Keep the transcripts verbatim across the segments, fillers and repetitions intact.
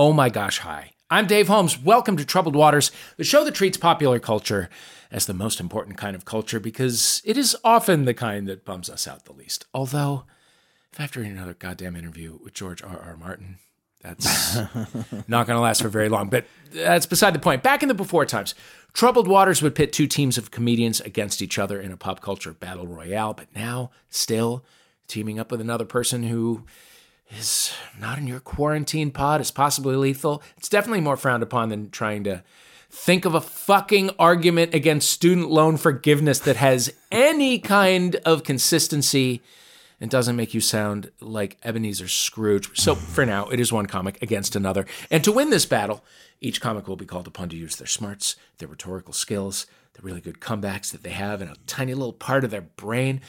Oh my gosh, hi. I'm Dave Holmes. Welcome to Troubled Waters, the show that treats popular culture as the most important kind of culture because it is often the kind that bums us out the least. Although, if I have to read another goddamn interview with George R R. Martin, that's not going to last for very long, but that's beside the point. Back in the before times, Troubled Waters would pit two teams of comedians against each other in a pop culture battle royale, but now, still, teaming up with another person who is not in your quarantine pod is possibly lethal. It's definitely more frowned upon than trying to think of a fucking argument against student loan forgiveness that has any kind of consistency and doesn't make you sound like Ebenezer Scrooge. So for now, it is one comic against another. And to win this battle, each comic will be called upon to use their smarts, their rhetorical skills, the really good comebacks that they have in a tiny little part of their brain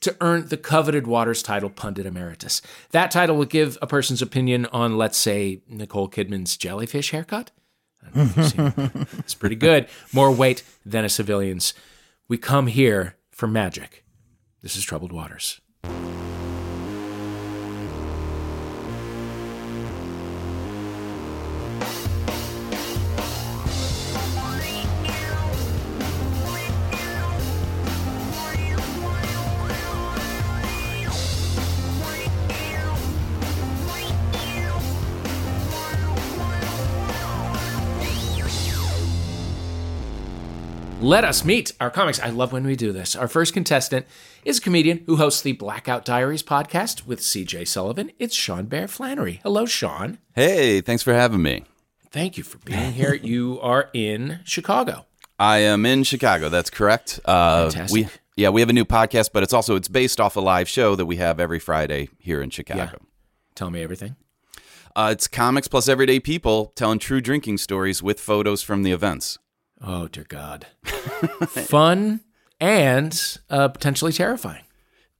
to earn the coveted Waters title, Pundit Emeritus. That title will give a person's opinion on, let's say, Nicole Kidman's jellyfish haircut. I don't know if you've seen it. It's pretty good. More weight than a civilian's. We come here for magic. This is Troubled Waters. Let us meet our comics. I love when we do this. Our first contestant is a comedian who hosts the Blackout Diaries podcast with C J. Sullivan. It's Sean Bair-Flannery. Hello, Sean. Hey, thanks for having me. Thank you for being here. You are in Chicago. I am in Chicago. That's correct. Uh, Fantastic. We, yeah, we have a new podcast, but it's also it's based off a live show that we have every Friday here in Chicago. Yeah. Tell me everything. Uh, it's comics plus everyday people telling true drinking stories with photos from the events. Oh, dear God. Fun and uh, potentially terrifying.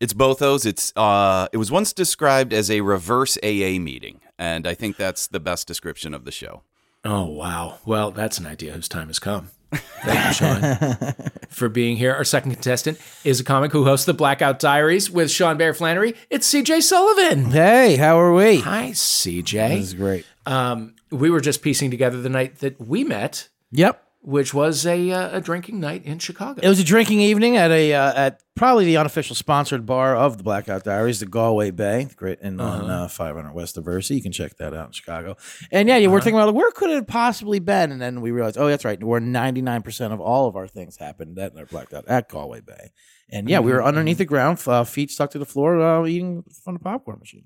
It's both those. It's uh, it was once described as a reverse A A meeting, and I think that's the best description of the show. Oh, wow. Well, that's an idea whose time has come. Thank you, Sean, for being here. Our second contestant is a comic who hosts the Blackout Diaries with Sean Bair-Flannery. It's C J. Sullivan. Hey, how are we? Hi, C J. This is great. Um, we were just piecing together the night that we met. Yep. Which was a uh, a drinking night in Chicago. It was a drinking evening at a uh, at probably the unofficial sponsored bar of the Blackout Diaries, the Galway Bay, the great in uh-huh. on uh, five hundred West Diversey. You can check that out in Chicago. And yeah, you uh-huh. were thinking about where could it have possibly been, and then we realized, oh, that's right, where ninety-nine percent of all of our things happened at Blackout at Galway Bay. And yeah, mm-hmm. we were underneath the ground, uh, feet stuck to the floor, uh, eating from the popcorn machine.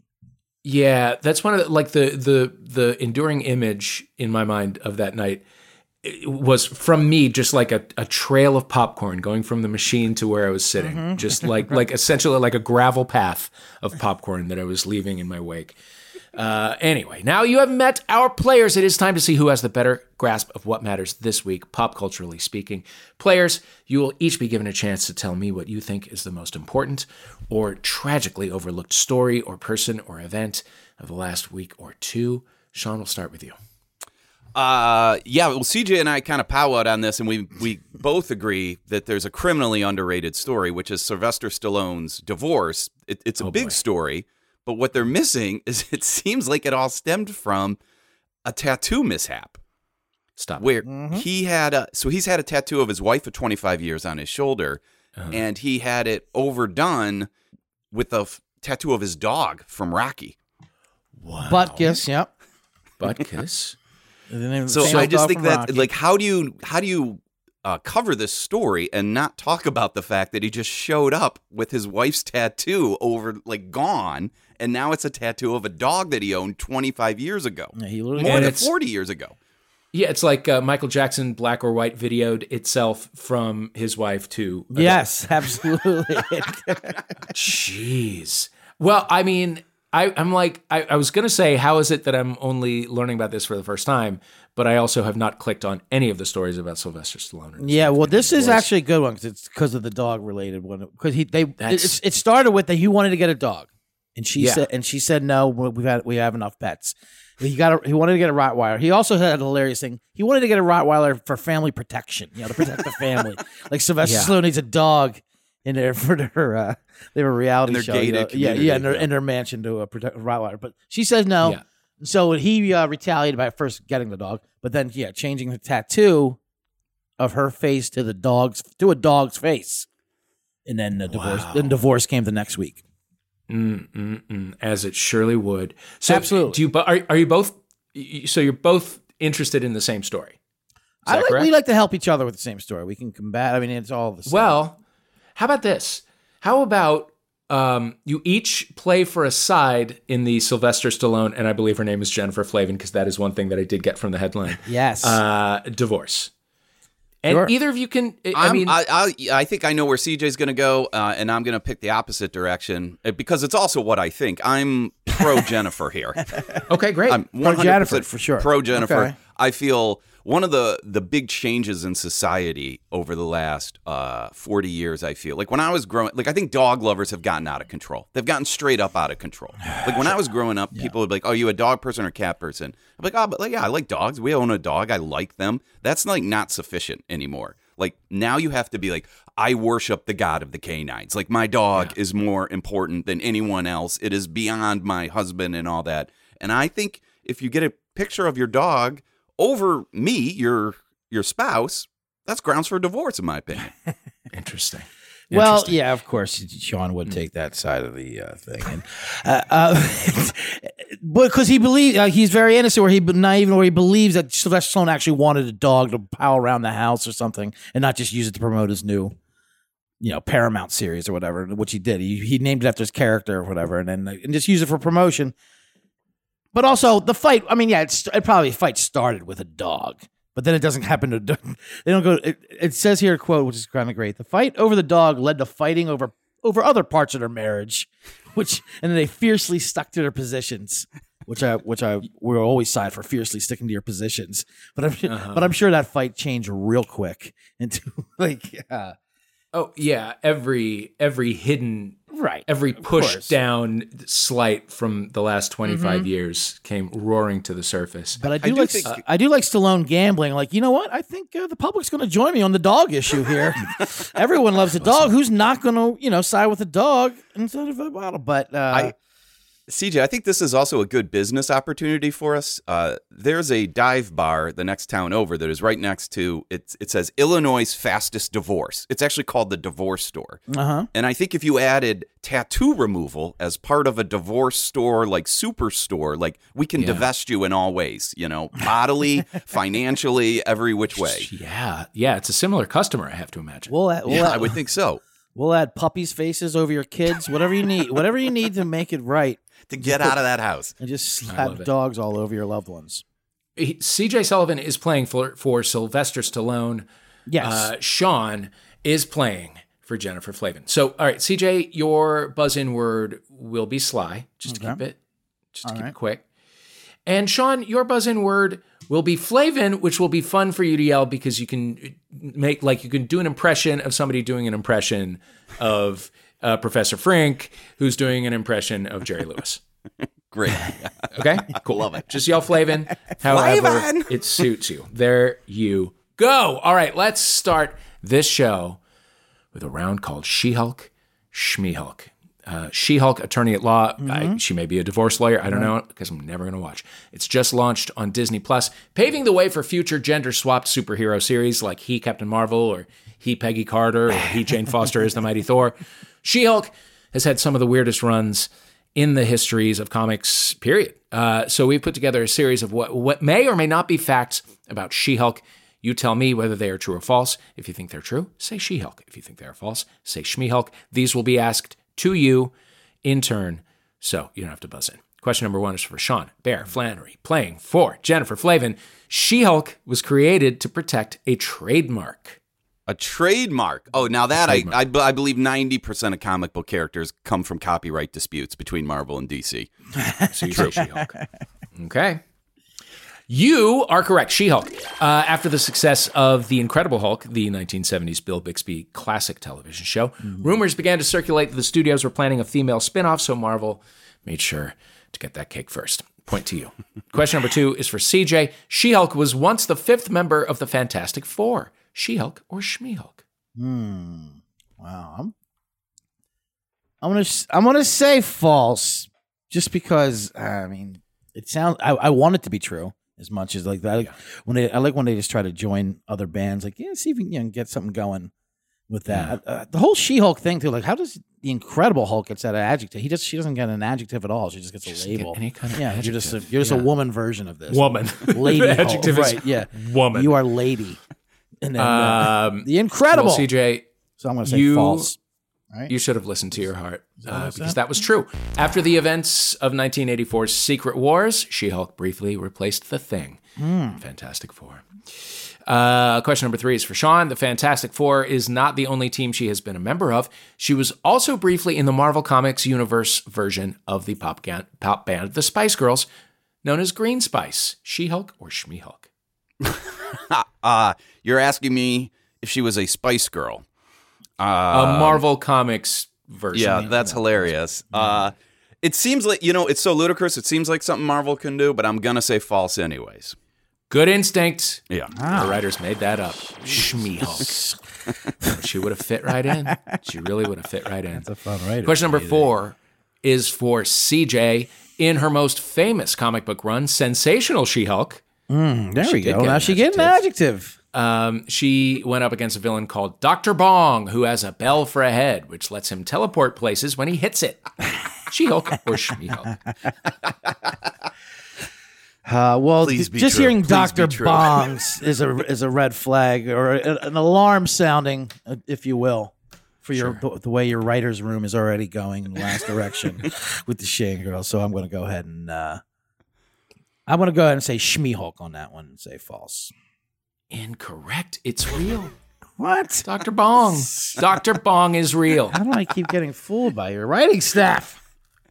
Yeah, that's one of the, like the the the enduring image in my mind of that night. It was from me just like a, a trail of popcorn going from the machine to where I was sitting, mm-hmm. just like like essentially like a gravel path of popcorn that I was leaving in my wake. Uh, anyway, now you have met our players. It is time to see who has the better grasp of what matters this week, pop culturally speaking. Players, you will each be given a chance to tell me what you think is the most important or tragically overlooked story or person or event of the last week or two. Sean, we'll start with you. Uh, yeah, well, C J and I kind of powwowed on this, and we, we both agree that there's a criminally underrated story, which is Sylvester Stallone's divorce. It, it's a oh big boy. story, but what they're missing is it seems like it all stemmed from a tattoo mishap. Stop. Where mm-hmm. he had a, so he's had a tattoo of his wife of twenty-five years on his shoulder, uh-huh. and he had it overdone with a f- tattoo of his dog from Rocky. Wow. Butt kiss, yep. Butt kiss. So I just think that, Rocky. like, how do you how do you uh, cover this story and not talk about the fact that he just showed up with his wife's tattoo over, like, gone, and now it's a tattoo of a dog that he owned twenty-five years ago, yeah, he more than forty years ago. Yeah, it's like uh, Michael Jackson, Black or White, videoed itself from his wife to adults. Yes, absolutely. Jeez. Well, I mean. I, I'm like, I, I was going to say, how is it that I'm only learning about this for the first time, but I also have not clicked on any of the stories about Sylvester Stallone. Yeah, well, this is actually a good one because it's because of the dog-related one. Because he, they, it, it started with that he wanted to get a dog, and she yeah. said, and she said, no, we've had, we have enough pets. He got a, he wanted to get a Rottweiler. He also had a hilarious thing. He wanted to get a Rottweiler for family protection, you know, to protect the family. Like Sylvester yeah. Stallone needs a dog. In their for their uh, they have a reality show, you know? yeah, yeah, in their, yeah. in their mansion to a protect Rottweiler. But she says no, yeah. So he uh, retaliated by first getting the dog, but then, yeah, changing the tattoo of her face to the dog's, to a dog's face. And then the divorce, wow. then divorce came the next week. Mm, mm, mm, as it surely would. So absolutely. Do you, are, are you both, so you're both interested in the same story? Is I like, we like to help each other with the same story. We can combat. I mean, it's all the same. Well, how about this? How about um, you each play for a side in the Sylvester Stallone, and I believe her name is Jennifer Flavin, because that is one thing that I did get from the headline. Yes. Uh, divorce. And sure. either of you can, I I'm, mean. I, I, I think I know where C J's going to go, uh, and I'm going to pick the opposite direction, because it's also what I think. I'm pro-Jennifer here. Okay, great. I'm one hundred percent pro-Jennifer, for sure. Pro-Jennifer. Okay. I feel one of the, the big changes in society over the last uh, forty years, I feel. Like, when I was growing, like, I think dog lovers have gotten out of control. They've gotten straight up out of control. Like, when I was growing up, yeah. people would be like, oh, you a dog person or a cat person? I'm like, oh, but like, yeah, I like dogs. We own a dog. I like them. That's, like, not sufficient anymore. Like, now you have to be like, I worship the god of the canines. Like, my dog yeah. is more important than anyone else. It is beyond my husband and all that. And I think if you get a picture of your dog over me, your your spouse, that's grounds for divorce, in my opinion. Interesting. Well, Interesting. yeah, of course, Sean would take that side of the uh, thing, and, uh, uh, but because he believes uh, he's very innocent, where he naive, where he believes that Sylvester Stallone actually wanted a dog to prowl around the house or something, and not just use it to promote his new, you know, Paramount series or whatever, which he did. He he named it after his character or whatever, and then and just use it for promotion. But also the fight. I mean, yeah, it's, it probably fight started with a dog. But then it doesn't happen to, they don't go, it, it says here a quote, which is kind of great. The fight over the dog led to fighting over, over other parts of their marriage, which, and then they fiercely stuck to their positions, which I, which I, we're always side for fiercely sticking to your positions. But I'm, uh-huh. but I'm sure that fight changed real quick into like, uh, oh yeah. Every, every hidden, right. Every push down slight from the last twenty-five mm-hmm. years came roaring to the surface. But I do, I do like think, uh, I do like Stallone gambling. Like, you know what? I think uh, the public's going to join me on the dog issue here. Everyone loves a dog. Who's not going to, you know, side with a dog instead of a bottle? But uh, I, C J, I think this is also a good business opportunity for us. Uh, there's a dive bar the next town over that is right next to, it, it says Illinois' fastest divorce. It's actually called the Divorce Store. Uh-huh. And I think if you added tattoo removal as part of a divorce store, like superstore, like we can yeah. divest you in all ways, you know, bodily, financially, every which way. Yeah. Yeah. It's a similar customer, I have to imagine. Well, uh, well yeah, uh, I would think so. We'll add puppies' faces over your kids, whatever you need, whatever you need to make it right. To get out of that house. And just slap dogs all over your loved ones. He, C J. Sullivan is playing for, for Sylvester Stallone. Yes. Uh, Sean is playing for Jennifer Flavin. So, all right, C J, your buzz-in word will be sly, just okay. to keep it, just to all keep right. it quick. And Sean, your buzz-in word will be Flavin, which will be fun for you to yell because you can make, like, you can do an impression of somebody doing an impression of uh, Professor Frink, who's doing an impression of Jerry Lewis. Great. Okay? Cool. Love it. Just yell Flavin, however Flavin. It suits you. There you go. All right, let's start this show with a round called She-Hulk, Shmee-Hulk. Uh, She-Hulk, attorney at law. Mm-hmm. I, she may be a divorce lawyer. I don't know, because I'm never going to watch. It's just launched on Disney Plus, paving the way for future gender-swapped superhero series like He Captain Marvel or He Peggy Carter or He Jane Foster is the Mighty Thor. She-Hulk has had some of the weirdest runs in the histories of comics, period. Uh, so we've put together a series of what, what may or may not be facts about She-Hulk. You tell me whether they are true or false. If you think they're true, say She-Hulk. If you think they are false, say Shmee-Hulk. These will be asked to you in turn, so you don't have to buzz in. Question number one is for Sean Bair-Flannery, playing for Jennifer Flavin. She-Hulk was created to protect a trademark. A trademark. Oh, now that I, I I believe ninety percent of comic book characters come from copyright disputes between Marvel and D C. So you say She-Hulk. Okay. You are correct, She-Hulk. Uh, after the success of The Incredible Hulk, the nineteen seventies Bill Bixby classic television show, mm-hmm. rumors began to circulate that the studios were planning a female spinoff, so Marvel made sure to get that cake first. Point to you. Question number two is for C J. She-Hulk was once the fifth member of the Fantastic Four. She-Hulk or Shmee-Hulk? Hmm. Wow. I'm, I'm gonna I'm gonna say false, just because I mean it sounds. I, I want it to be true as much as like that. Like when they, I like when they just try to join other bands. Like, yeah, see if we can, you know, get something going with that. Yeah. Uh, the whole She-Hulk thing too. Like, how does the Incredible Hulk gets that adjective? He just she doesn't get an adjective at all. She just gets she a label. Get any kind of yeah, adjective. You're just a, you're just yeah. a woman version of this woman. Lady the adjective Hulk. Is right, yeah, woman. You are lady. And then, um, uh, the Incredible well, C J. So I'm going to say you, false. Right? You should have listened to your heart uh, because that was true. After the events of nineteen eighty-four's Secret Wars, She-Hulk briefly replaced The Thing. Mm. Fantastic Four. Uh, question number three is for Sean. The Fantastic Four is not the only team she has been a member of. She was also briefly in the Marvel Comics universe version of the pop, ga- pop band The Spice Girls, known as Green Spice. She-Hulk or Shmee-Hulk? uh, you're asking me if she was a Spice Girl. Uh, a Marvel Comics version. Yeah, that's hilarious. Uh, it seems like, you know, it's so ludicrous. It seems like something Marvel can do, but I'm going to say false anyways. Good instinct. Yeah. Ah. The writers made that up. Shmee-Hulk. She would have fit right in. She really would have fit right in. That's a fun writer. Question number four is for C J. In her most famous comic book run, Sensational She-Hulk. Mm, there she we go. Now she gets an adjective. Um, she went up against a villain called Doctor Bong, who has a bell for a head, which lets him teleport places when he hits it. She-Hulk or Shmee-Hulk? Uh, well, d- just true. Hearing Doctor Bong is a is a red flag or a, an alarm sounding, if you will, for your sure. b- the way your writer's room is already going in the last direction with the Shane girl. So I'm going to go ahead and uh, I'm going to go ahead and say Shmee-Hulk on that one and say false. Incorrect. It's real. What? Doctor Bong. Doctor Bong is real. How do I keep getting fooled by your writing staff?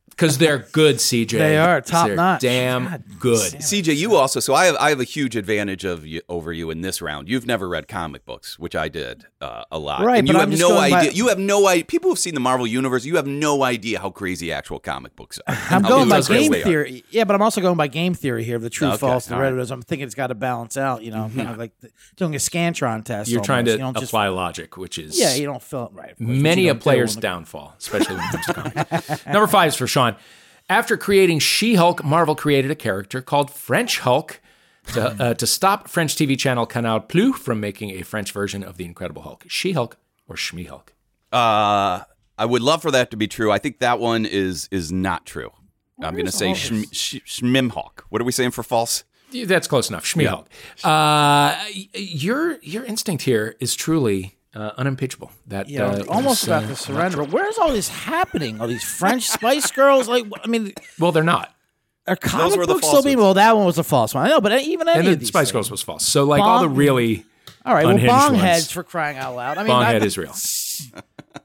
Because they're good, C J. They are top they're notch. Damn God, good. C J, you also. So I have I have a huge advantage of you, over you in this round. You've never read comic books, which I did uh, a lot. Right. And you but have I'm just no idea. By, you have no idea. People who've seen the Marvel universe, you have no idea how crazy actual comic books are. I'm going by game theory. Yeah, but I'm also going by game theory here. The true, okay, false, the right. red. I'm thinking it's got to balance out. You know, mm-hmm. kind of like the, doing a Scantron test. You're almost. trying to you don't apply just, logic, which is yeah, you don't feel it right. Many a player's downfall, especially when it comes to comics. Number five is for Sean. After creating She-Hulk, Marvel created a character called French Hulk to, uh, to stop French T V channel Canal Plus from making a French version of The Incredible Hulk. She-Hulk or Shmee-Hulk? Uh, I would love for that to be true. I think that one is is not true. What I'm going to say Shmee-Hulk. What are we saying for false? That's close enough. Shmee-Hulk. Yeah. Uh, your, your instinct here is truly... Uh, unimpeachable. That yeah, uh, almost about uh, to surrender. Where's all this happening? All these French Spice Girls? Like, I mean, well, they're not. Are comic Those books still being? Well, that one was a false one. I know, but even any and the of these Spice things. Girls was false. So, like Bong, all the really all right. Well, Bong ones, heads for crying out loud. I mean, Bong I, head I, is real.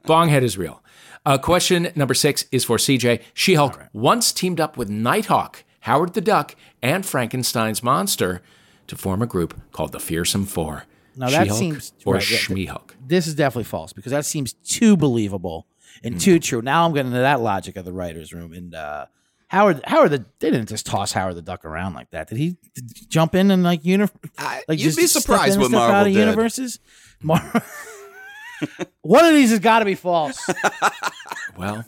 Bong head is real. Uh, question number six is for C J. She-Hulk right. once teamed up with Nighthawk, Howard the Duck, and Frankenstein's monster to form a group called the Fearsome Four. Now that She-Hulk seems or right, yeah, Shmee-Hulk. This is definitely false because that seems too believable and mm. too true. Now I'm getting into that logic of the writers' room and uh, Howard. Howard the they didn't just toss Howard the Duck around like that. Did he jump in and like universe? Like you'd be surprised what Marvel did. Universes. Mar- One of these has got to be false. Well,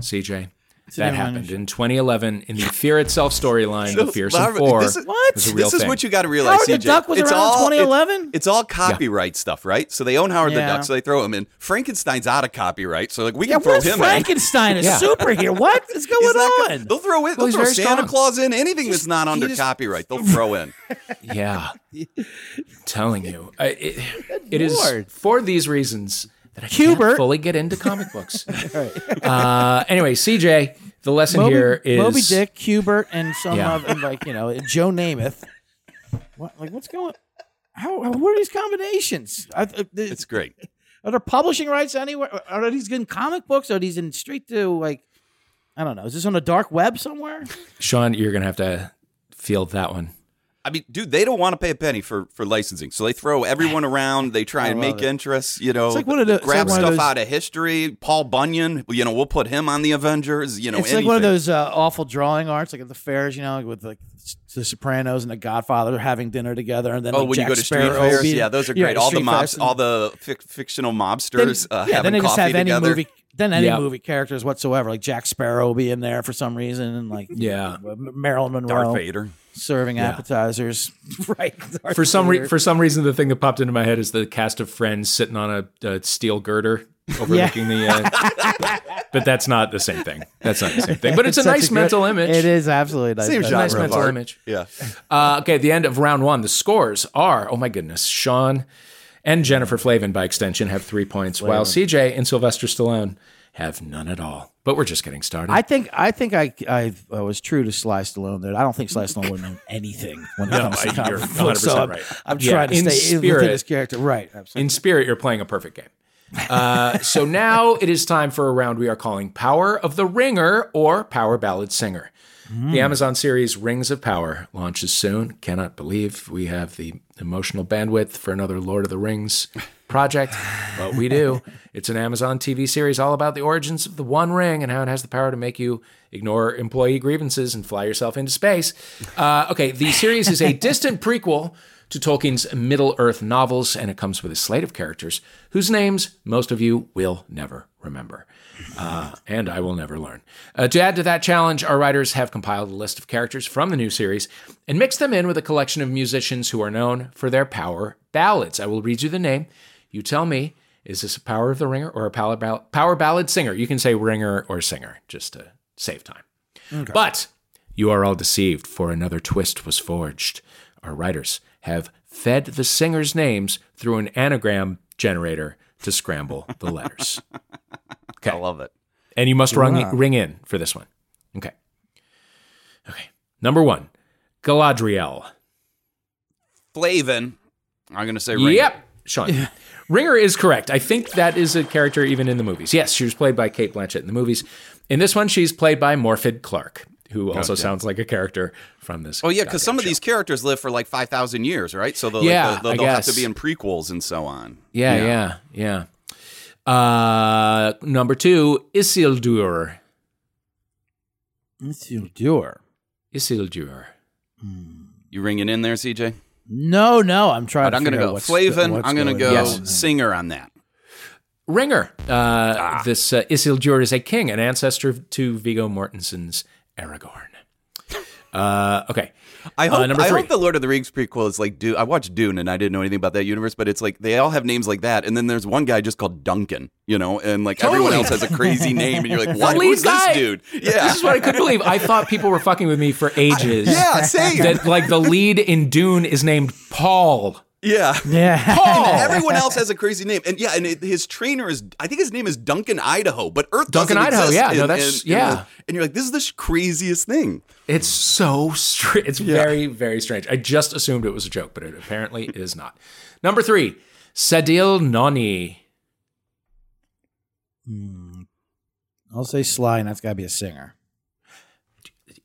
C J. That happened in twenty eleven in the Fear Itself storyline, so the Fearsome Four. This is, what? Is this is thing. What you got to realize, Howard C J. The Duck was it's around twenty eleven? It's all copyright yeah. stuff, right? So they own Howard yeah. the Duck, so they throw him in. Frankenstein's out of copyright, so like we yeah, can throw him Frankenstein in. Frankenstein is superhero. What is going on? Gonna, they'll throw, in, well, they'll throw Santa strong. Claus in. Anything just, that's not under just, copyright, they'll throw in. Yeah. I'm telling you. I, it it is for these reasons that I Hubert. can't fully get into comic books. uh, anyway, C J, the lesson Moby, here is... Moby Dick, Hubert, and some yeah. of, and like, you know, Joe Namath. What, like, what's going... How? What are these combinations? Are, uh, the, it's great. Are there publishing rights anywhere? Are, are these in comic books? Are these in straight to, like... I don't know. Is this on the dark web somewhere? Sean, you're going to have to field that one. I mean, dude, they don't want to pay a penny for, for licensing, so they throw everyone around. They try and make it. interest, you know, like the, grab like stuff those, out of history. Paul Bunyan, you know, we'll put him on the Avengers. You know, it's anything. Like one of those uh, awful drawing arts, like at the fairs, you know, with like the Sopranos and the Godfather having dinner together, and then oh, like, when Jack you go to Sparrow, street fairs, being, yeah, those are great. Yeah, all the mobs, all the fic- fictional mobsters, then, uh, yeah, having then they coffee just have together. Any movie, than any yep. movie characters whatsoever. Like Jack Sparrow will be in there for some reason, and like yeah, Marilyn Monroe, Darth Vader serving yeah. appetizers. Right. Darth for some re- for some reason, the thing that popped into my head is the cast of Friends sitting on a, a steel girder overlooking yeah. the. Uh, but that's not the same thing. That's not the same thing. But it's, it's a nice a good, mental image. It is absolutely nice. Seems nice mental art. image. Yeah. Uh, okay. At the end of round one, the scores are. Oh my goodness, Sean. And Jennifer Flavin, by extension, have three points, Flavin. while C J and Sylvester Stallone have none at all. But we're just getting started. I think I think I I, I was true to Sly Stallone there. I don't think Sly Stallone would know anything when it no, comes to you're one hundred percent so I'm, right. I'm yeah. trying to in stay spirit, within his character. Right. Absolutely. In spirit, you're playing a perfect game. Uh, so now it is time for a round we are calling Power of the Ringer or Power Ballad Singer. Mm. The Amazon series Rings of Power launches soon. Cannot believe we have the emotional bandwidth for another Lord of the Rings project, but we do. It's an Amazon T V series all about the origins of the One Ring and how it has the power to make you ignore employee grievances and fly yourself into space. Uh, okay, the series is a distant prequel to Tolkien's Middle Earth novels, and it comes with a slate of characters whose names most of you will never remember. Uh, and I will never learn. Uh, to add to that challenge, our writers have compiled a list of characters from the new series and mixed them in with a collection of musicians who are known for their power ballads. I will read you the name. You tell me, is this a Power of the Ringer or a power ballad, power ballad singer? You can say ringer or singer just to save time. Okay. But you are all deceived, for another twist was forged. Our writers have fed the singers' names through an anagram generator to scramble the letters. Okay. I love it. And you must ring, ring in for this one. Okay. Okay. Number one, Galadriel. Flavin. I'm going to say Ringer. Yep. Sean. Ringer is correct. I think that is a character even in the movies. Yes, she was played by Cate Blanchett in the movies. In this one, she's played by Morfydd Clark, who also oh, yeah. sounds like a character from this. Oh, yeah, because some of show. these characters live for like five thousand years, right? So they'll, yeah, like, they'll, they'll have to be in prequels and so on. Yeah, yeah, yeah. yeah. Uh, number two, Isildur. Isildur. Isildur. Mm. You ringing in there, C J? No, no, I'm trying right, to figure out what's going on. I'm going to go Flavin. I'm going to go yes. singer on that. Ringer. Uh, ah. This uh, Isildur is a king, an ancestor to Viggo Mortensen's Aragorn. Uh, okay. I hope, uh, number three. I hope the Lord of the Rings prequel is like Dune. I watched Dune and I didn't know anything about that universe, but it's like they all have names like that. And then there's one guy just called Duncan, you know, and like totally. everyone else has a crazy name. And you're like, what is this dude? Yeah. This is what I couldn't believe. I thought people were fucking with me for ages. I, yeah, same. That like the lead in Dune is named Paul. Yeah. Yeah. Paul. And everyone else has a crazy name. And yeah, and it, his trainer is, I think his name is Duncan Idaho, but Earth Duncan doesn't Idaho, exist. Duncan Idaho, yeah. No, that's, and, yeah. And, and you're like, this is the craziest thing. It's so strange. It's yeah. very, very strange. I just assumed it was a joke, but it apparently is not. Number three, Sadil Noni. Hmm. I'll say Sly, and that's got to be a singer.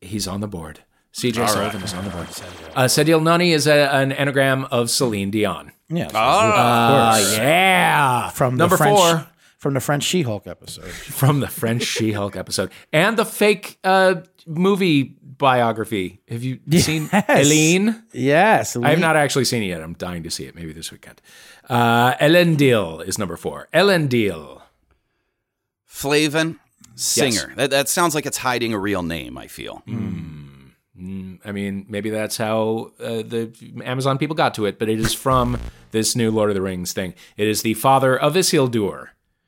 He's on the board. C J. Sullivan right. is on the board. Uh, Sadil Noni is a, an anagram of Celine Dion. Yeah. So ah, uh, yeah. From Number the French, four. From the French She-Hulk episode. From the French She-Hulk episode. And the fake uh, movie biography. Have you yes. seen Eileen? Yes. Eileen. I have not actually seen it yet. I'm dying to see it. Maybe this weekend. Uh, Elendil is number four. Elendil. Flavin. Singer. Yes. That, that sounds like it's hiding a real name, I feel. Mm. I mean, maybe that's how uh, the Amazon people got to it, but it is from this new Lord of the Rings thing. It is the father of Isildur.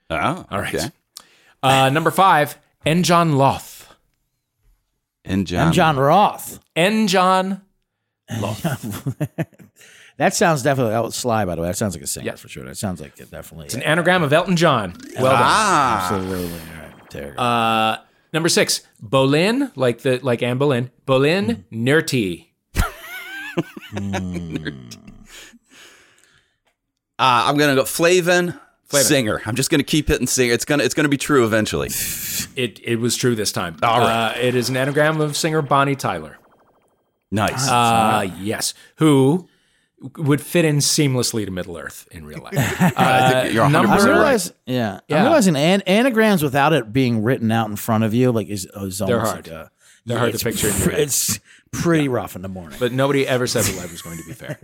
Oh, all right. Okay. Uh, number five, Enjon Loth. Enjon. Enjon Roth. Enjon Loth. That sounds definitely, that was Sly, by the way. That sounds like a singer yeah. for sure. That sounds like it definitely. It's yeah. an anagram of Elton John. Well ah. done. Absolutely. All right. There you go. Uh, Number six, Boleyn, like the like Anne Boleyn. Boleyn mm. Nerty. Nerty. Uh, I'm gonna go Flavin, Flavin. Singer. I'm just gonna keep hitting singer. It's gonna it's gonna be true eventually. It it was true this time. All right. Uh, it is an anagram of singer Bonnie Tyler. Nice. Uh, yes. Who would fit in seamlessly to Middle Earth in real life. Uh, I think you're one hundred percent number, I realize, right. Yeah, yeah. I'm realizing an, anagrams without it being written out in front of you, like is, is almost they're hard. Like a, they're yeah, hard to picture. Pr- it's pretty yeah. rough in the morning. But nobody ever said the life was going to be fair.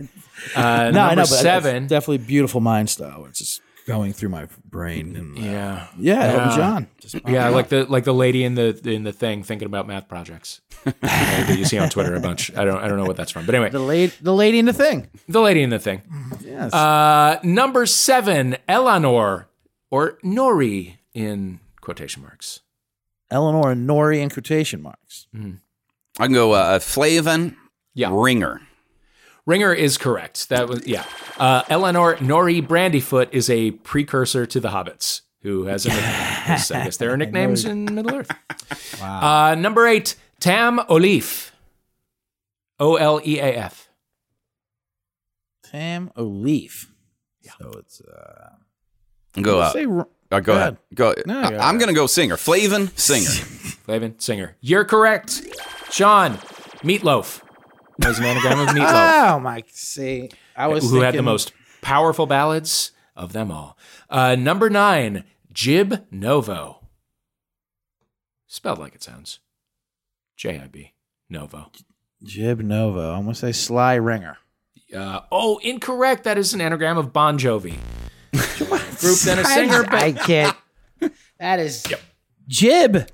Uh, no, number I know, but seven, definitely beautiful minds, though. It's just going through my brain. And, uh, yeah, yeah, Elton yeah. John. Just yeah, like up. the like the lady in the in the thing thinking about math projects that you see on Twitter a bunch. I don't I don't know what that's from, but anyway, the lady the lady in the thing, the lady in the thing. Yes. Uh, number seven, Eleanor or Nori in quotation marks. Eleanor and Nori in quotation marks. Mm. I can go uh, Flavin. Yeah, Ringer. Ringer is correct. That was, yeah. Uh, Eleanor Nori Brandyfoot is a precursor to the Hobbits, who has a nickname. I guess there are nicknames in Middle Earth. Wow. Uh, number eight, Tam O'Leaf. O L E A F. Tam O'Leaf. Yeah. So it's... Uh, go out. Say, uh, go, go ahead. ahead. Go. No, I, go I'm going to go singer. Flavin, singer. Flavin, singer. You're correct. Sean, Meatloaf. Was an anagram of Meatloaf. Oh my! See, I was who thinking... had the most powerful ballads of them all. Uh, number nine, Jib Novo, spelled like it sounds, J I B Novo. Jib Novo. I'm gonna say Sly Ringer. Uh, oh, incorrect. That is an anagram of Bon Jovi. Group then a singer. But... I can't. That is yep. Jib.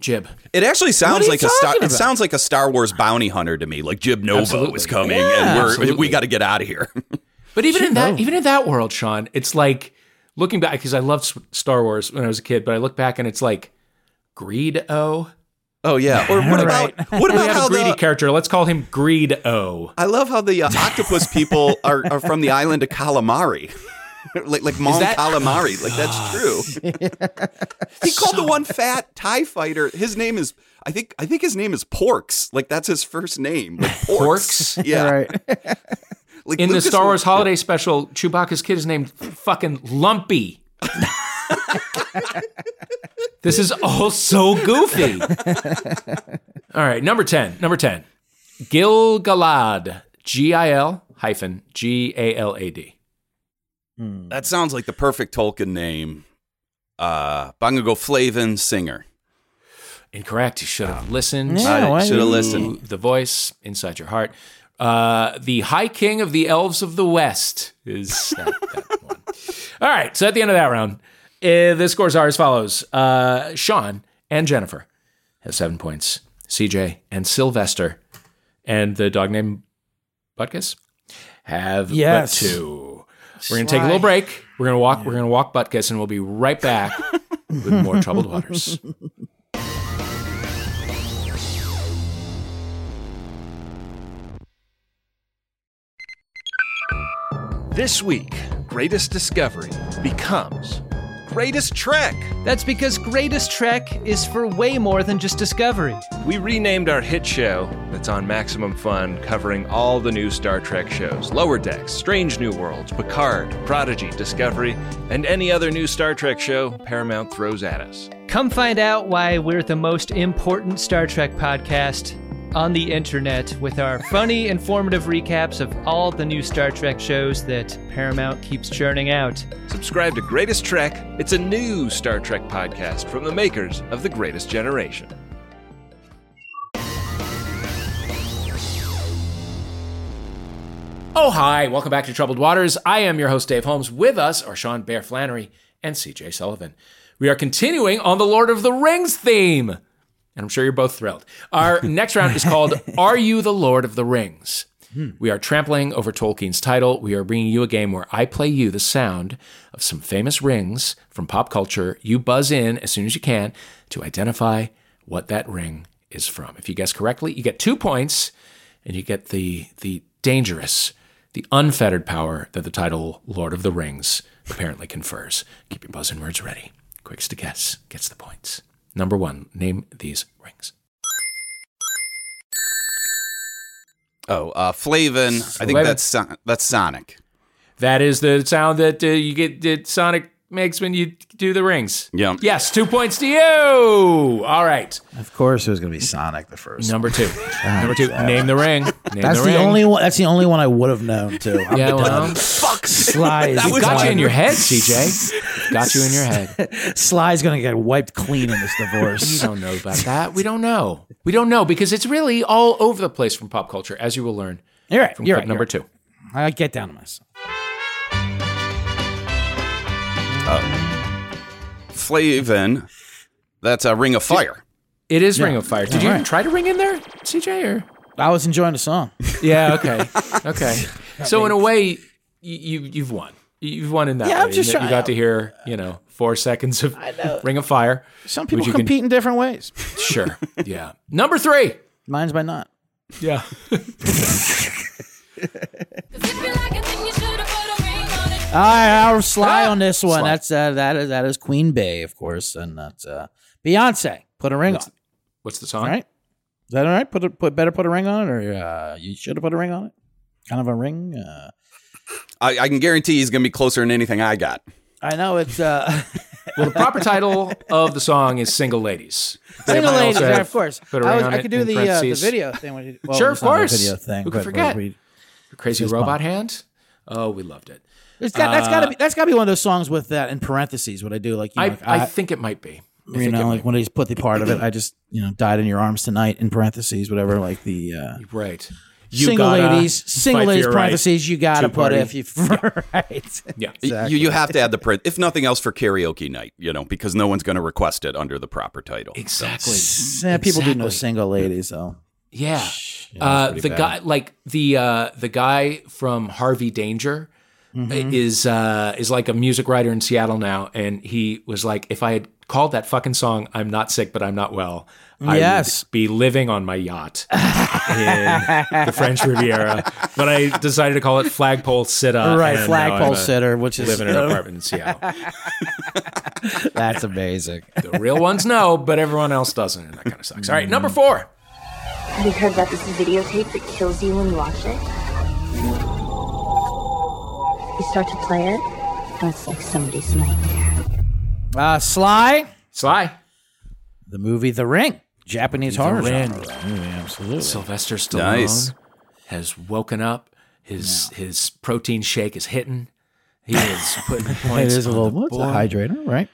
Jib. It actually sounds like a star, it sounds like a Star Wars bounty hunter to me. Like Jib Novo absolutely. Is coming, yeah, and we're, we got to get out of here. But even Jib in that, Nova. even in that world, Sean, it's like looking back because I loved Star Wars when I was a kid. But I look back and it's like Greedo. Oh yeah. Or what about right. what about we have how a greedy the, character? Let's call him Greedo. I love how the uh, octopus people are, are from the island of Calamari. Like like Mon that- Calamari, like that's true. He called the one fat TIE fighter. His name is I think I think his name is Porks. Like that's his first name. Like Porks. Porks? Yeah. Right. Like in Lucas the Star Wars was- holiday special, Chewbacca's kid is named fucking Lumpy. This is all so goofy. All right, number ten. Number ten. Gil-galad. G I L hyphen G A L A D. Hmm. That sounds like the perfect Tolkien name. Uh, but I'm going to go Flavin, singer. Incorrect. You should have listened. Yeah, I should have listened. The voice inside your heart. Uh, the High King of the Elves of the West is that, that one. All right. So at the end of that round, uh, the scores are as follows. Uh, Sean and Jennifer have seven points. C J and Sylvester and the dog named Butkus have yes. but two. We're going to take a little break. We're going to walk. Yeah. We're going to walk Butkus, and we'll be right back with more Troubled Waters. This week, Greatest Discovery becomes Greatest Trek. That's because Greatest Trek is for way more than just Discovery. We renamed our hit show that's on Maximum Fun, covering all the new Star Trek shows. Lower Decks, Strange New Worlds, Picard, Prodigy, Discovery, and any other new Star Trek show Paramount throws at us. Come find out why we're the most important Star Trek podcast on the internet with our funny, informative recaps of all the new Star Trek shows that Paramount keeps churning out. Subscribe to Greatest Trek. It's a new Star Trek podcast from the makers of The Greatest Generation. Oh, hi. Welcome back to Troubled Waters. I am your host, Dave Holmes. With us are Sean Bair-Flannery and C J. Sullivan. We are continuing on the Lord of the Rings theme, and I'm sure you're both thrilled. Our next round is called Are You the Lord of the Rings? Hmm. We are trampling over Tolkien's title. We are bringing you a game where I play you the sound of some famous rings from pop culture. You buzz in as soon as you can to identify what that ring is from. If you guess correctly, you get two points, and you get the the dangerous... the unfettered power that the title Lord of the Rings apparently confers. Keep your buzzing words ready. Quickest to guess gets the points. Number one, name these rings. Oh, uh, Flavin. I think that's son- that's Sonic. That is the sound that uh, you get that Sonic makes when you do the rings. Yep. Yes, two points to you. All right. Of course, it was going to be Sonic the first. Number two. Number two. Name the ring. Name that's the, the ring. Only one. That's the only one I would have known too. I'm yeah, well, fuck. Sly. That got you in your head, C J. Got you in your head. Sly's going to get wiped clean in this divorce. You don't know about that. We don't know. We don't know because it's really all over the place from pop culture, as you will learn. You're right. From you're right. Number you're two. Right. I get down to myself. uh, Flavin. That's a Ring of Fire. It is yeah. Ring of Fire. Did All you right. even try to ring in there, C J? Or I was enjoying the song. Yeah. Okay. Okay. So means. in a way, you you've won. You've won in that. Yeah, way. I'm just you, trying. You got to hear, you know, four seconds of Ring of Fire. Some people compete can... in different ways. Sure. Yeah. Number three. Mine's by not. Yeah. I, I'll sly ah, on this one. Sly. That's uh, that is that is Queen Bey, of course, and that's uh, Beyonce. Put a ring what's, on. What's the song? All right. Is that all right? Put a, put better put a ring on it, or uh, you should have put a ring on it. Kind of a ring. Uh, I, I can guarantee he's going to be closer than anything I got. I know it's. Uh... Well, the proper title of the song is "Single Ladies." Single Ladies, yeah, of course. I, was, I could do the uh, the video thing. When you, well, sure, of course. Video thing, Who could forget? We, Crazy Robot Bond. Hand. Oh, we loved it. It's got, uh, that's got to be that's got to be one of those songs with that in parentheses. What I do, like, you know, I, like I, I think it might be. I you know, like when I just put the part of it, I just you know died in your arms tonight in parentheses, whatever. Like the uh, right. You single ladies, single ladies, parentheses, right. You gotta put it if you, yeah. right. Yeah. Exactly. You, you have to add the print, if nothing else for karaoke night, you know, because no one's going to request it under the proper title. Exactly. So. Yeah, people exactly. do know single ladies, though. Yeah. yeah uh, the bad. guy, like the, uh, the guy from Harvey Danger mm-hmm. is, uh, is like a music writer in Seattle now. And he was like, if I had called that fucking song, I'm not sick, but I'm not well. Yes. I would be living on my yacht in the French Riviera, but I decided to call it Flagpole Sitter. Right, Flagpole Sitter, which is living in an apartment in Seattle. That's amazing. The real ones know, but everyone else doesn't, and that kind of sucks. All right, number four. Have you heard about this videotape that kills you when you watch it? You start to play it, and it's like somebody's nightmare. Uh, Sly. Sly. The movie The Ring. Japanese horror genre. Mm, absolutely. Sylvester Stallone nice. has woken up. His yeah. his protein shake is hitting. He is putting points. It is a little the it's a hydrator, right?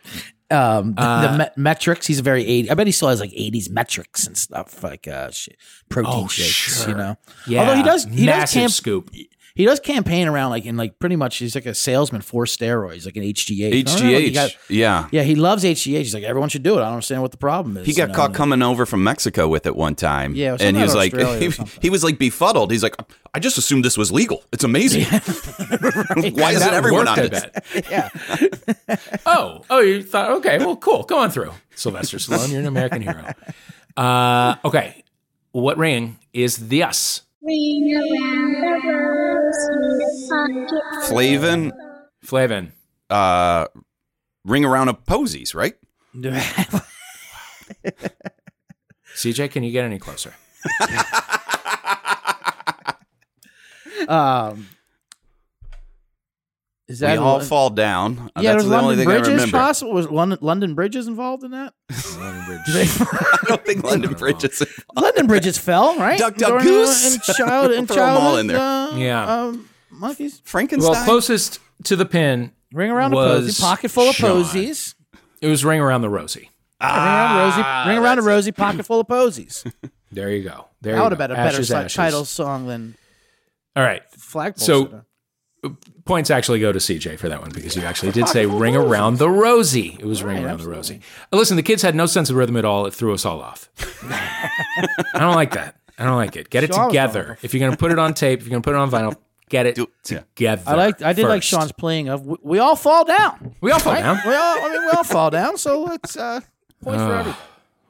Um, the, uh, the me- metrics. He's very eighties. I bet he still has like eighties metrics and stuff like uh, sh- protein oh, shakes. Sure. You know. Yeah. Although he does he massive does camp- scoop. He does campaign around like in like pretty much he's like a salesman for steroids, like an H G H. H G H, no, no, no, got, yeah. Yeah, he loves H G H. He's like, everyone should do it. I don't understand what the problem is. He got you know? caught coming over from Mexico with it one time. Yeah, and he was like, he, he was like befuddled. He's like, I just assumed this was legal. It's amazing. Yeah. Right. Why isn't everyone on it? Yeah. oh, oh, you thought, okay, well, cool. Go on through. Sylvester Stallone, you're an American hero. Uh, okay. What ring is the us? Ring around the rose. Flavin. Flavin. Uh, ring around a posies, right? C J, can you get any closer? um, is that we all one? fall down. Yeah, that's the London only thing Bridges I remember. Possible? Was London, London Bridges involved in that? London Bridges. I don't think London Bridges. London Bridges fell, right? Duck, duck, goose. And child, and child, all in there. Uh, yeah. Um, monkeys. Frankenstein. Well, closest to the pin. Ring around a posy. Pocket full of posies. It was ring around the rosy. Ah, ring around a rosy. Pocket full of posies. There you go. There. That would have been a better title song than. All right. Flagpole. So. Points actually go to C J for that one because you actually did say ring around the rosy. It was right, ring around absolutely. the rosy. Listen, the kids had no sense of rhythm at all. It threw us all off. I don't like that. I don't like it. Get it Sean together. If you're going to put it on tape, if you're going to put it on vinyl, get it Do, together. I like. I did first. like Sean's playing of we, we all fall down. We all fall right? down. We all, I mean, we all fall down. So let's uh, points oh, for everybody.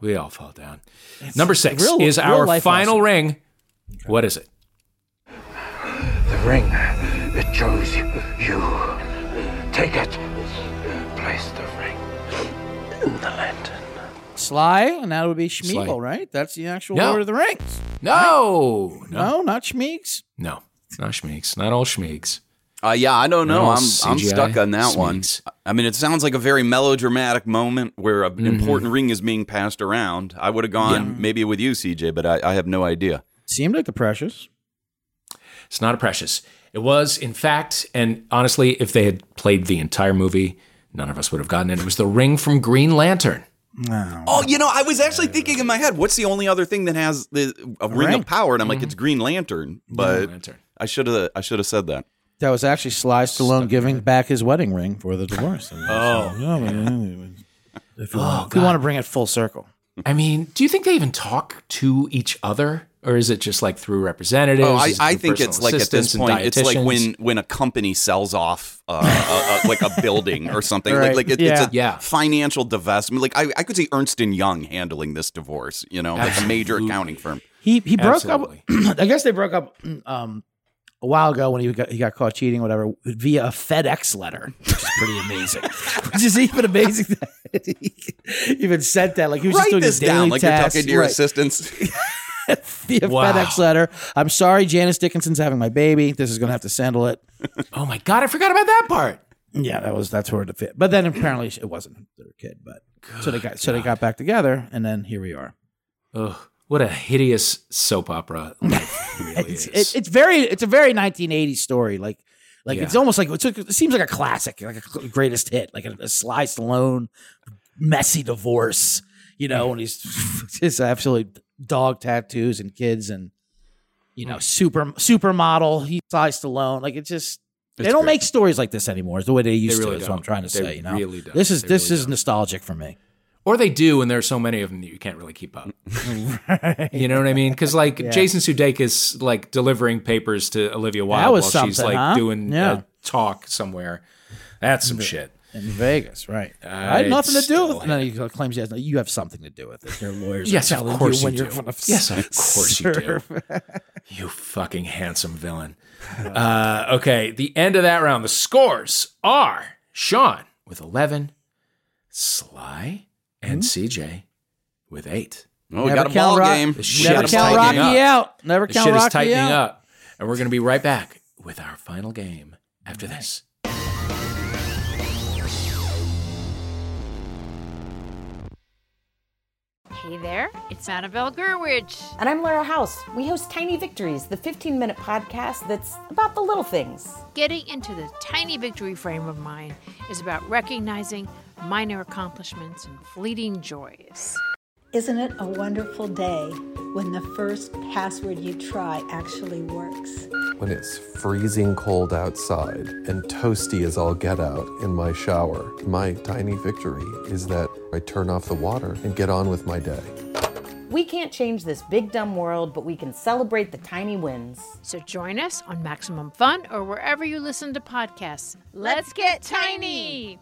We all fall down. It's Number six real, is real our final lesson. ring. Okay. What is it? The ring. It chose you. Take it. Place the ring in the lantern. Sly, and that would be Schmeagol, right? That's the actual no. Lord of the Rings. No. Right? no. No, not Schmeags. No, not Schmeags. Not all Schmeags. Uh, yeah, I don't know. I'm C G I I'm stuck on that Schmeags. one. I mean, it sounds like a very melodramatic moment where an mm-hmm. important ring is being passed around. I would have gone yeah. maybe with you, C J, but I, I have no idea. Seemed like the precious. It's not a precious. It was, in fact, and honestly, if they had played the entire movie, none of us would have gotten it. It was the ring from Green Lantern. No. Oh, you know, I was actually thinking in my head, what's the only other thing that has the, a ring, ring of power? And I'm mm-hmm. like, it's Green Lantern. But Green Lantern. I should have I should have said that. That was actually Sly Stallone giving back his wedding ring for the divorce. Oh. So, yeah, man, if you, oh, want, if you want to bring it full circle. I mean, do you think they even talk to each other? Or is it just like through representatives? Oh, I, I think it's like at this point, it's like when, when a company sells off uh, a, a, like a building or something. Right. Like, like it, yeah. it's a yeah. financial divestment. Like I, I could see Ernst and Young handling this divorce, you know, like a major accounting firm. He he broke Absolutely. up. I guess they broke up um, a while ago when he got, he got caught cheating, whatever, via a FedEx letter, which is pretty amazing. Which is even amazing that he even sent that. Like he was Write just doing this his daily down, like tasks. You're talking to your right. assistants. The wow. FedEx letter. I'm sorry, Janice Dickinson's having my baby. This is going to have to sandal it. Oh my God, I forgot about that part. Yeah, that was that's where it fit. But then apparently it wasn't their kid. But Good so they got God. so they got back together, and then here we are. Ugh, what a hideous soap opera! Life really it's, is. It, it's very it's a very nineteen eighties story. Like like yeah. it's almost like it's, it seems like a classic, like a greatest hit, like a, a Sly Stallone messy divorce. You know, and he's just absolutely. Dog tattoos and kids and you know super supermodel. He sized alone. Like it's just it's they don't great. make stories like this anymore. Is the way they used they really to. Is don't. What I'm trying to they say. You know, really this is they this really is don't. nostalgic for me. Or they do, and there are so many of them that you can't really keep up. Right. You know what I mean? Because like yeah. Jason Sudeikis like delivering papers to Olivia Wilde while she's like huh? doing yeah. a talk somewhere. That's some in shit in Vegas, right? I had nothing to do with it. No, he claims he has. No, you have something to do with it. Their lawyers. Yes, of course you do. Yes, of course you do. You fucking handsome villain. Uh, okay, the end of that round. The scores are Sean with eleven, Sly, and mm-hmm. C J with eight. Oh, we got a ball game. Never count Rocky out. Never count Rocky out. Shit is tightening up, and we're gonna be right back with our final game after this. Hey there, it's Annabelle Gurwitch. And I'm Laura House. We host Tiny Victories, the fifteen-minute podcast that's about the little things. Getting into the tiny victory frame of mind is about recognizing minor accomplishments and fleeting joys. Isn't it a wonderful day when the first password you try actually works? When it's freezing cold outside and toasty as all get out in my shower, my tiny victory is that I turn off the water and get on with my day. We can't change this big dumb world, but we can celebrate the tiny wins. So join us on Maximum Fun or wherever you listen to podcasts. Let's get tiny!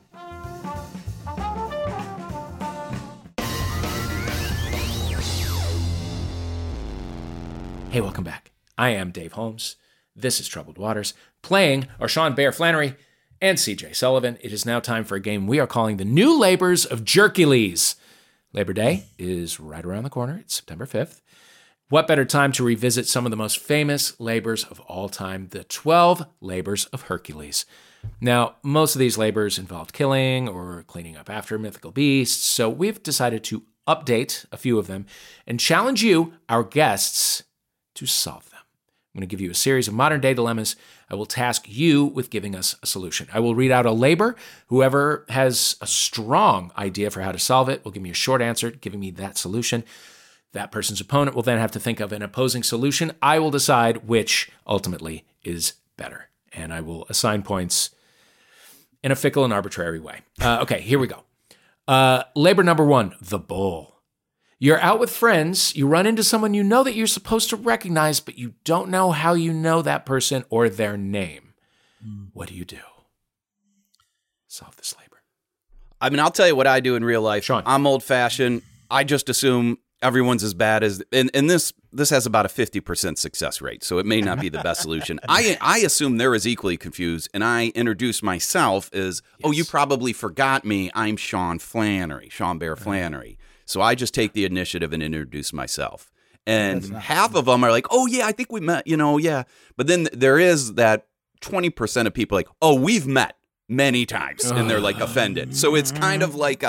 Hey, welcome back. I am Dave Holmes. This is Troubled Waters. Playing are Sean Bair-Flannery and C J. Sullivan. It is now time for a game we are calling The New Labors of Jerkules. Labor Day is right around the corner. It's September fifth. What better time to revisit some of the most famous labors of all time, the twelve labors of Hercules. Now, most of these labors involved killing or cleaning up after mythical beasts, so we've decided to update a few of them and challenge you, our guests, to solve them. I'm going to give you a series of modern day dilemmas. I will task you with giving us a solution. I will read out a labor. Whoever has a strong idea for how to solve it will give me a short answer, giving me that solution. That person's opponent will then have to think of an opposing solution. I will decide which ultimately is better. And I will assign points in a fickle and arbitrary way. Uh, okay, here we go. Uh, labor number one, the bull. You're out with friends, you run into someone you know that you're supposed to recognize, but you don't know how you know that person or their name. Mm. What do you do? Solve this labor. I mean, I'll tell you what I do in real life. Sean. I'm old-fashioned. I just assume everyone's as bad as... And, and this this has about a fifty percent success rate, so it may not be the best solution. I I assume they're as equally confused, and I introduce myself as, yes. oh, you probably forgot me. I'm Sean Flannery, Sean Bair-Flannery. Uh-huh. So I just take the initiative and introduce myself. And half of them are like, oh, yeah, I think we met, you know, yeah. But then there is that twenty percent of people like, oh, we've met many times. Oh. And they're like offended. So it's kind of like a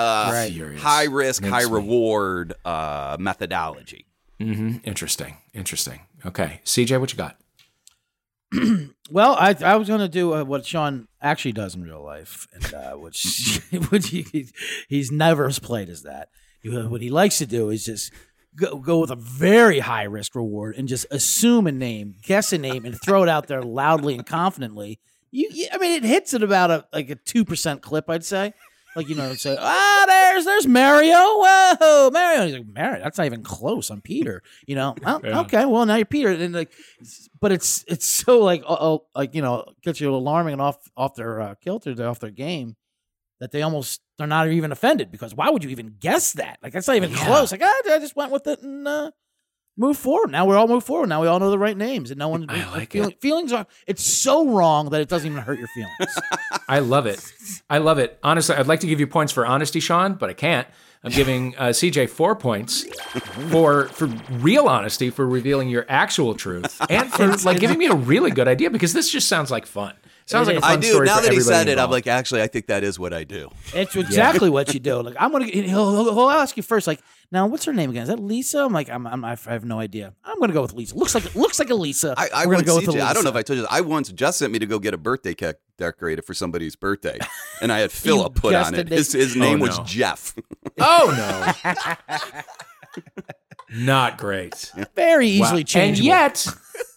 right. high risk, high reward uh, methodology. Mm-hmm. Interesting. Interesting. Okay. C J, what you got? Well, I I was going to do uh, what Sean actually does in real life, and uh, which, which he, he's never played as that. What he likes to do is just go, go with a very high risk reward and just assume a name, guess a name, and throw it out there loudly and confidently You, you I mean, it hits at about a like a two percent clip, I'd say. Like, you know, say, ah, oh, there's there's Mario. Whoa, Mario. He's like, Mario, that's not even close. I'm Peter. You know, well, yeah. Okay, well now you're Peter. And like, but it's it's so like, oh, like you know, gets you alarming and off off their uh, kilter, off their game, that they almost they're not even offended, because why would you even guess that? Like, that's not even yeah. close. Like, ah, I just went with it and uh, moved forward. Now we're all moved forward. Now we all know the right names, and no one I like feeling, it. Feelings are. It's so wrong that it doesn't even hurt your feelings. I love it. I love it. Honestly, I'd like to give you points for honesty, Sean, but I can't. I'm giving uh, C J four points for for real honesty, for revealing your actual truth, and for like giving me a really good idea, because this just sounds like fun. Sounds like a fun I do. Story now that he said it, involved. I'm like, actually, I think that is what I do. It's exactly yeah. what you do. Like, I'm gonna. He'll, he'll ask you first. Like, now, what's her name again? Is that Lisa? I'm like, I'm, I'm I have no idea. I'm gonna go with Lisa. Looks like looks like a Lisa. I, I We're gonna go with Lisa. I don't know if I told you this. I once Jess sent me to go get a birthday cake decorated for somebody's birthday, and I had Philip put on it. His, his name oh, no. was Jeff. Oh no. Not great. Very easily wow. changeable. And yet,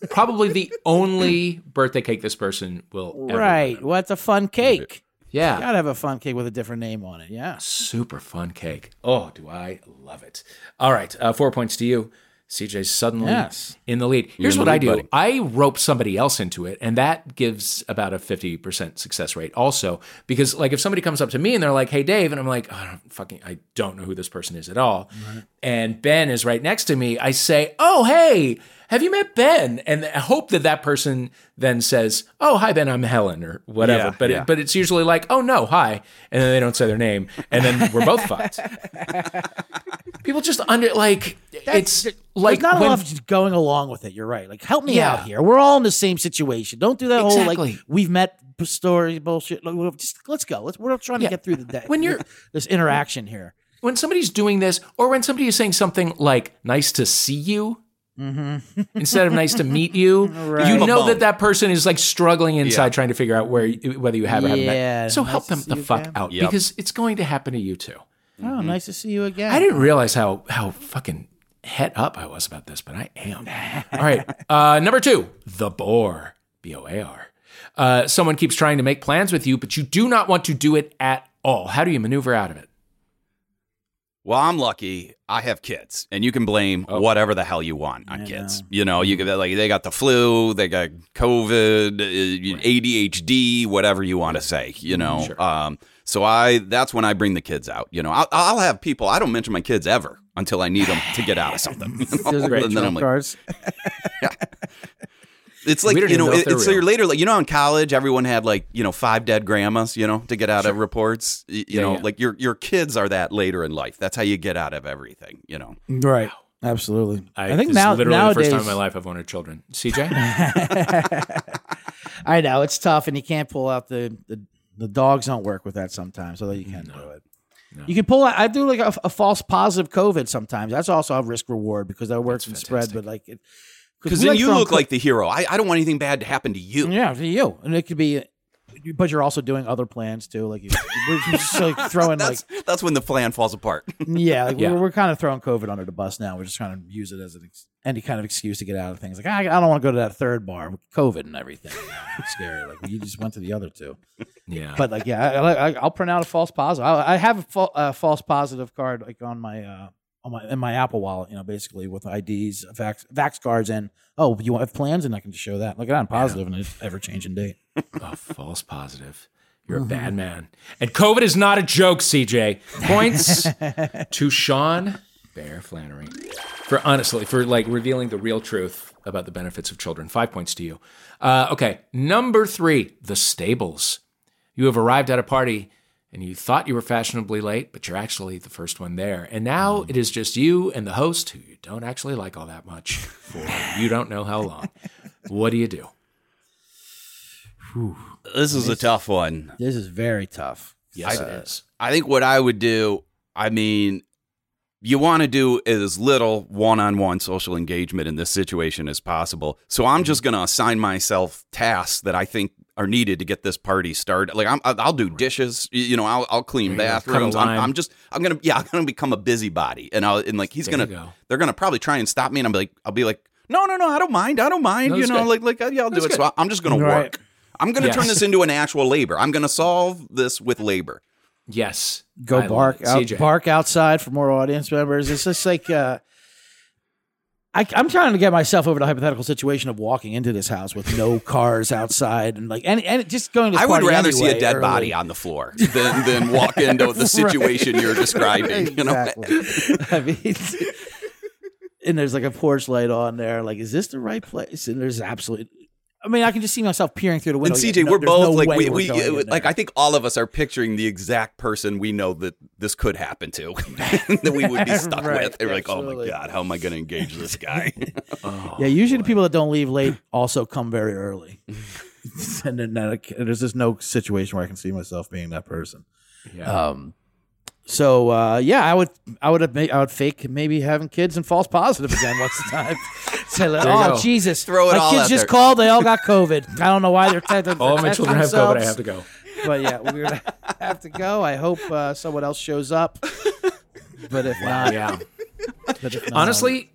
probably the only birthday cake this person will ever Right. Have. Well, it's a fun cake. Yeah. You gotta have a fun cake with a different name on it. Yeah. Super fun cake. Oh, do I love it. All right. Uh, four points to you. C J's suddenly yes. in the lead. Here's what I do. Buddy. I rope somebody else into it, and that gives about a fifty percent success rate also, because like if somebody comes up to me and they're like, hey, Dave, and I'm like, oh, I don't fucking, I don't know who this person is at all. Right. And Ben is right next to me. I say, oh, hey, have you met Ben? And I hope that that person then says, oh, hi, Ben, I'm Helen or whatever. Yeah, but yeah. It, but it's usually like, oh, no, hi. And then they don't say their name. And then we're both fucked. People just under, like, That's, it's like. There's not when, enough going along with it. You're right. Like, help me yeah. out here. We're all in the same situation. Don't do that exactly. whole, like, we've met story bullshit. Just, let's go. Let's, we're trying to yeah. get through the day. When you're this interaction here. When somebody's doing this, or when somebody is saying something like, nice to see you. Mm-hmm. Instead of nice to meet you, right. you know that that person is like struggling inside yeah. trying to figure out where whether you have or haven't yeah, met. So nice help them the fuck again. out yep. because it's going to happen to you too. Oh, mm-hmm. nice to see you again. I didn't realize how how fucking het up I was about this, but I am. All right, uh, number two, the boar, B O A R. Uh, someone keeps trying to make plans with you, but you do not want to do it at all. How do you maneuver out of it? Well, I'm lucky. I have kids, and you can blame oh. whatever the hell you want on yeah. kids. You know, you can, like they got the flu, they got COVID, right. A D H D, whatever you want to say. You know, sure. um, so I that's when I bring the kids out. You know, I'll, I'll have people. I don't mention my kids ever until I need them to get out of something. You know? Those are great trump cards. yeah. It's like, you know, it, it's so you're later, like, you know, in college, everyone had like, you know, five dead grandmas, you know, to get out sure. of reports, you yeah, know, yeah. like your, your kids are that later in life. That's how you get out of everything, you know? Right. Wow. Absolutely. I, I think now, literally nowadays, the first time in my life I've wanted children. C J? I know it's tough, and you can't pull out the, the, the dogs don't work with that sometimes, although you can no. do it. No. You can pull out, I do like a, a false positive COVID sometimes. That's also a risk reward because that works and spread, but like it. Because then like you look clip. like the hero. I, I don't want anything bad to happen to you. Yeah, to you. And it could be, but you're also doing other plans too. Like you, we're just like throwing that's, like. That's when the plan falls apart. yeah, like yeah. We're, we're kind of throwing COVID under the bus now. We're just trying to use it as an ex- any kind of excuse to get out of things. Like, I, I don't want to go to that third bar with COVID and everything. It's scary. Like, you just went to the other two. Yeah. But like, yeah, I, I, I'll print out a false positive. I, I have a fa- uh, false positive card like on my. Uh, On my, in my Apple wallet, you know, basically with I Ds, vax, vax cards, and, oh, you have plans? And I can just show that. Look at that, I'm positive, yeah. and it's ever-changing date. Oh, false positive. You're mm-hmm. a bad man. And COVID is not a joke, C J. Points to Sean Bair-Flannery for, honestly, for, like, revealing the real truth about the benefits of children. Five points to you. Uh, okay, number three, the stables. You have arrived at a party and you thought you were fashionably late, but you're actually the first one there. And now mm. it is just you and the host, who you don't actually like all that much, for you don't know how long. What do you do? Whew. This is this, a tough one. This is very tough. Yes, I, it is. I think what I would do, I mean, you want to do as little one-on-one social engagement in this situation as possible. So I'm just going to assign myself tasks that I think are needed to get this party started. Like I'm, I'll do dishes, you know, I'll, I'll clean bathrooms. I'm, I'm just, I'm going to, yeah, I'm going to become a busybody, and I'll, and like, he's going to, go. they're going to probably try and stop me, and I'm like, I'll be like, no, no, no, I don't mind. I don't mind. No, you know, good. like, like, yeah, I'll do that's it. Good. So I'm just going to work. Right. I'm going to yes. turn this into an actual labor. I'm going to solve this with labor. Yes. Go I bark out, bark outside for more audience members. It's just like, uh, I, I'm trying to get myself over the hypothetical situation of walking into this house with no cars outside and like, and, and just going to this I would rather anyway, see a dead early. body on the floor than, than walk into the situation right. you're describing. Exactly. You know? I mean, and there's like a porch light on there. Like, is this the right place? And there's absolutely, I mean, I can just see myself peering through the window. And C J, no, we're both no like, we, we like, I think all of us are picturing the exact person we know that this could happen to, that we would be stuck right, with. And we're like, oh my God, how am I going to engage this guy? oh, yeah, usually boy. the people that don't leave late also come very early. And then that, there's just no situation where I can see myself being that person. Yeah. Um, so uh, yeah, I would, I would, have made, I would fake maybe having kids and false positive again once a time. So, like, oh go. Jesus! Throw it My all kids out just there. called. They all got COVID. I don't know why they're testing. All my children themselves. have COVID. I have to go. But yeah, we're gonna have to go. I hope uh, someone else shows up. But if not, yeah. But if not, honestly,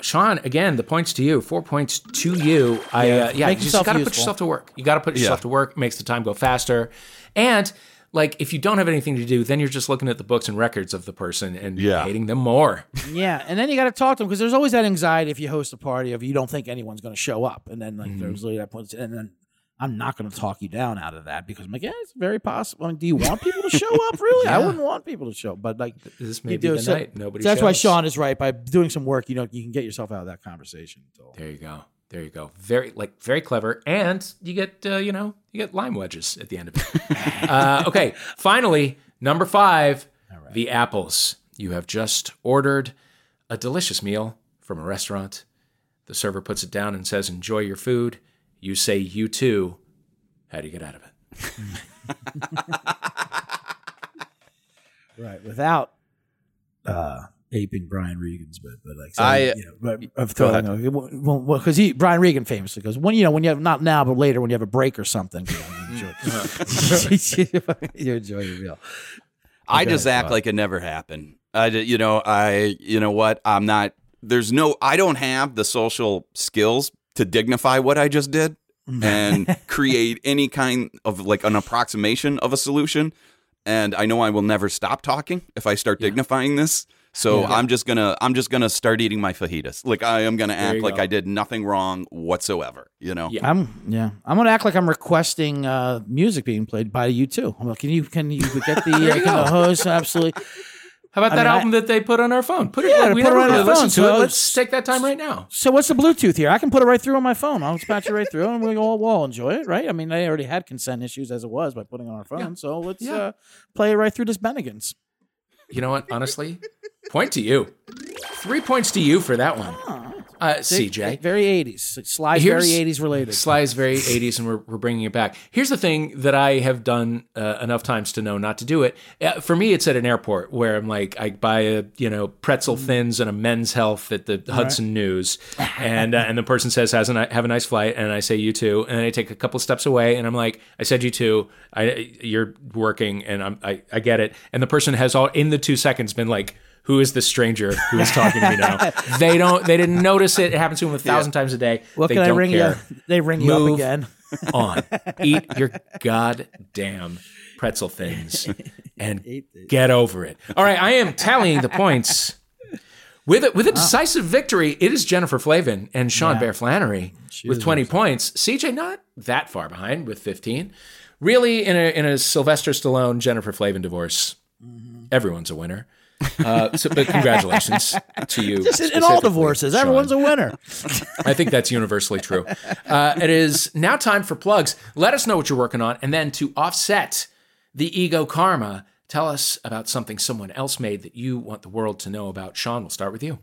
Sean, again, the points to you. Four points to you. I yeah. Uh, yeah you just got to put yourself to work. You got to put yourself yeah. to work. It makes the time go faster, and. Like, if you don't have anything to do, then you're just looking at the books and records of the person and yeah. hating them more. Yeah, and then you got to talk to them because there's always that anxiety if you host a party of you don't think anyone's going to show up. And then, like, mm-hmm. there's really that point. And then I'm not going to talk you down out of that because I'm like, yeah, it's very possible. I mean, do you want people to show up, really? yeah. I wouldn't want people to show up. But, like, this may be the so, night. Nobody so that's shows. Why Sean is right. By doing some work, you know, you can get yourself out of that conversation. Until... There you go. There you go. Very, like, very clever. And you get, uh, you know, you get lime wedges at the end of it. uh, okay. Finally, number five, right. the apples. You have just ordered a delicious meal from a restaurant. The server puts it down and says, enjoy your food. You say, you too. How do you get out of it? right. Without... Uh, aping Brian Regan's bit, but like so, I, you know, of throwing because well, well, he Brian Regan famously goes when you know when you have not now but later when you have a break or something you, know, you, enjoy, you enjoy your meal. I just act like it never happened. I you know I you know what I'm not there's no I don't have the social skills to dignify what I just did and create any kind of like an approximation of a solution. And I know I will never stop talking if I start yeah. dignifying this. So yeah. I'm just gonna I'm just gonna start eating my fajitas. Like I am gonna act like go. I did nothing wrong whatsoever. You know. Yeah. I'm yeah. I'm gonna act like I'm requesting uh, music being played by you too. I'm like, can you can you get the, uh, you the host absolutely. How about I that mean, album I, that they put on our phone? Put it. Yeah, we put it right on our phone. So it. Let's take that time right now. So what's the Bluetooth here? I can put it right through on my phone. I'll patch it right through, and we all will enjoy it, right? I mean, I already had consent issues as it was by putting it on our phone. Yeah. So let's yeah. uh, play it right through this Bennigan's. You know what? Honestly. Point to you. Three points to you for that one. Uh, C J. Very eighties. Sly's very eighties related. Sly's very eighties, and we're, we're bringing it back. Here's the thing that I have done uh, enough times to know not to do it. Uh, for me, it's at an airport where I'm like, I buy a, you know, pretzel thins and a Men's Health at the All Hudson right. News. And uh, and the person says, Has a, have a nice flight. And I say, you too. And I take a couple steps away and I'm like, I said, you too. I, you're working and I'm, I, I get it. And the person has all in the two seconds been like, who is this stranger who is talking to me now? They don't. They didn't notice it. It happens to them a thousand yeah. times a day. What they can don't I ring care. You? They ring Move you up again. on. Eat your goddamn pretzel things and get over it. All right, I am tallying the points. With a, with a decisive wow. victory, it is Jennifer Flavin and Sean yeah. Bair-Flannery with twenty awesome. points. C J not that far behind with fifteen. Really, in a in a Sylvester Stallone, Jennifer Flavin divorce, mm-hmm. everyone's a winner. Uh, so, but congratulations to you. In all divorces, Sean. Everyone's a winner. I think that's universally true. Uh, it is now time for plugs. Let us know what you're working on. And then to offset the ego karma, tell us about something someone else made that you want the world to know about. Sean, we'll start with you.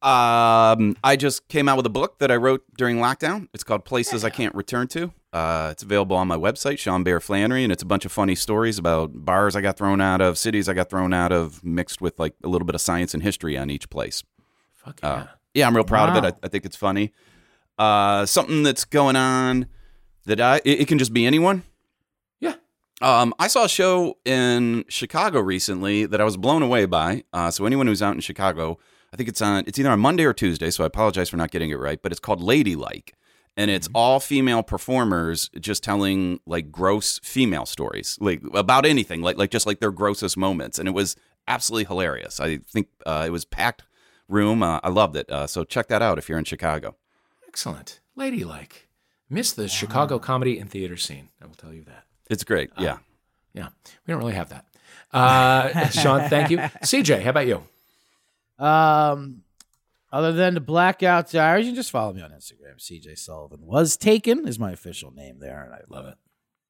Um, I just came out with a book that I wrote during lockdown. It's called Places I Can't Return To. Uh, it's available on my website, Sean Bair-Flannery, and it's a bunch of funny stories about bars I got thrown out of, cities I got thrown out of, mixed with like a little bit of science and history on each place. Fuck yeah. Uh, yeah, I'm real proud wow. of it. I, I think it's funny. Uh, something that's going on that I, it, it can just be anyone. Yeah. Um, I saw a show in Chicago recently that I was blown away by. Uh, so anyone who's out in Chicago, I think it's on, it's either on Monday or Tuesday, so I apologize for not getting it right, but it's called Ladylike. And it's all female performers just telling like gross female stories, like about anything, like like just like their grossest moments. And it was absolutely hilarious. I think uh, it was packed room. Uh, I loved it. Uh, so check that out if you're in Chicago. Excellent. Ladylike. Miss the wow. Chicago comedy and theater scene. I will tell you that. It's great. Yeah. Uh, yeah. We don't really have that. Uh, Sean, thank you. C J, how about you? Um. Other than the Blackout Diaries, you can just follow me on Instagram. C J Sullivan was taken is my official name there, and I love it.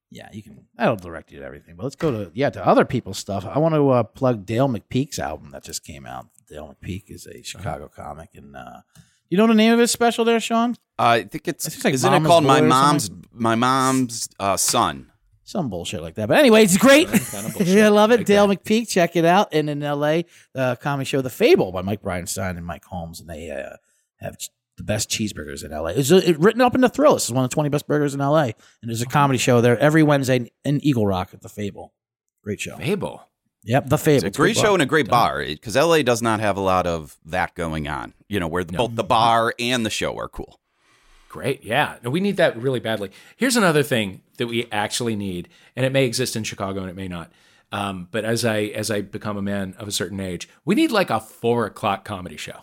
Yeah, you can. I don't direct you to everything, but let's go to yeah to other people's stuff. I want to uh, plug Dale McPeak's album that just came out. Dale McPeak is a Chicago uh-huh. comic, and uh, you know the name of his special there, Sean? Uh, I think it's, it's like isn't Mama's it called Boy My Mom's My Mom's uh, Son? Some bullshit like that. But anyway, it's great. Kind of I love it. Like Dale that. McPeak, check it out. And in L A, the uh, comedy show The Fable by Mike Bridenstine and Mike Holmes. And they uh, have ch- the best cheeseburgers in L A. It's it, written up in the Thrill. This is one of the twenty best burgers in L A. And there's a comedy show there every Wednesday in, in Eagle Rock at The Fable. Great show. Fable. Yep, The Fable. It's a great it's a show bar. and a great bar. Because L A does not have a lot of that going on, you know, where the, no. both the bar and the show are cool. Great. Yeah. No, we need that really badly. Here's another thing that we actually need, and it may exist in Chicago and it may not. Um, but as I as I become a man of a certain age, we need like a four o'clock comedy show.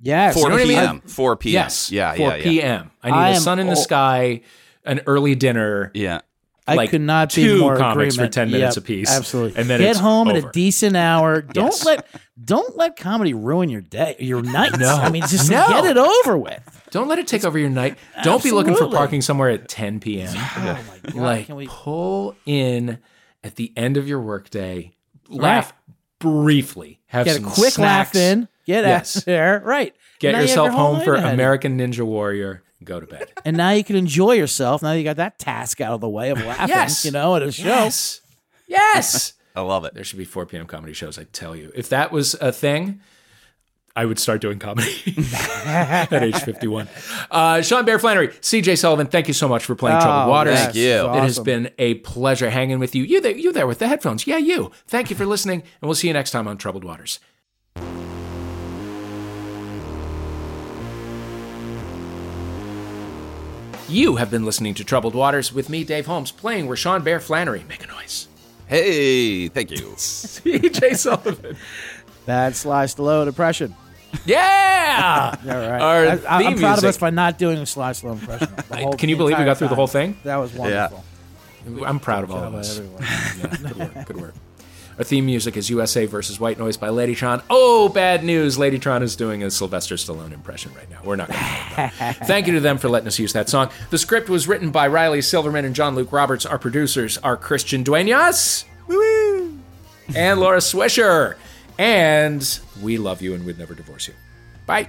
Yes. four p.m. four p.m. Yes. Yeah. four p.m. I need I a sun in the o- sky, an early dinner. Yeah. I like could not be more comics agreement. For ten minutes yep, apiece. Absolutely. And then get it's home over. At a decent hour. Don't yes. let don't let comedy ruin your day, your night. No. I mean, just no. get it over with. Don't let it take it's, over your night. Don't absolutely. Be looking for parking somewhere at ten p.m. Oh my God. Like, Can we... pull in at the end of your workday, laugh right. briefly, have get some a quick snacks. Laugh in, get yes. out there, right. Get now yourself you home for American Ninja Warrior. Go to bed. And now you can enjoy yourself. Now you got that task out of the way of laughing, yes. you know, at a show. Yes. Yes. I love it. There should be four p.m. comedy shows, I tell you. If that was a thing, I would start doing comedy at age fifty-one. Uh, Sean Bair-Flannery, C J Sullivan, thank you so much for playing oh, Troubled Waters. Thank you. Awesome. It has been a pleasure hanging with you. You there, you there with the headphones. Yeah, you. Thank you for listening, and we'll see you next time on Troubled Waters. You have been listening to Troubled Waters with me, Dave Holmes, playing with Sean Bair-Flannery. Make a noise. Hey, thank you. C J Sullivan. That Sly Stallone impression. Yeah! You're right. Our I, I, I'm music. Proud of us by not doing a Sly Stallone impression. Whole, Can you believe we got through time. The whole thing? That was wonderful. Yeah. I'm proud of all of us. Yeah, good work, good work. Our theme music is U S A versus White Noise by Ladytron. Oh, bad news. Ladytron is doing a Sylvester Stallone impression right now. We're not going to do that. Thank you to them for letting us use that song. The script was written by Riley Silverman and John Luke Roberts. Our producers are Christian Duenas woo-woo, and Laura Swisher. And we love you and we'd never divorce you. Bye.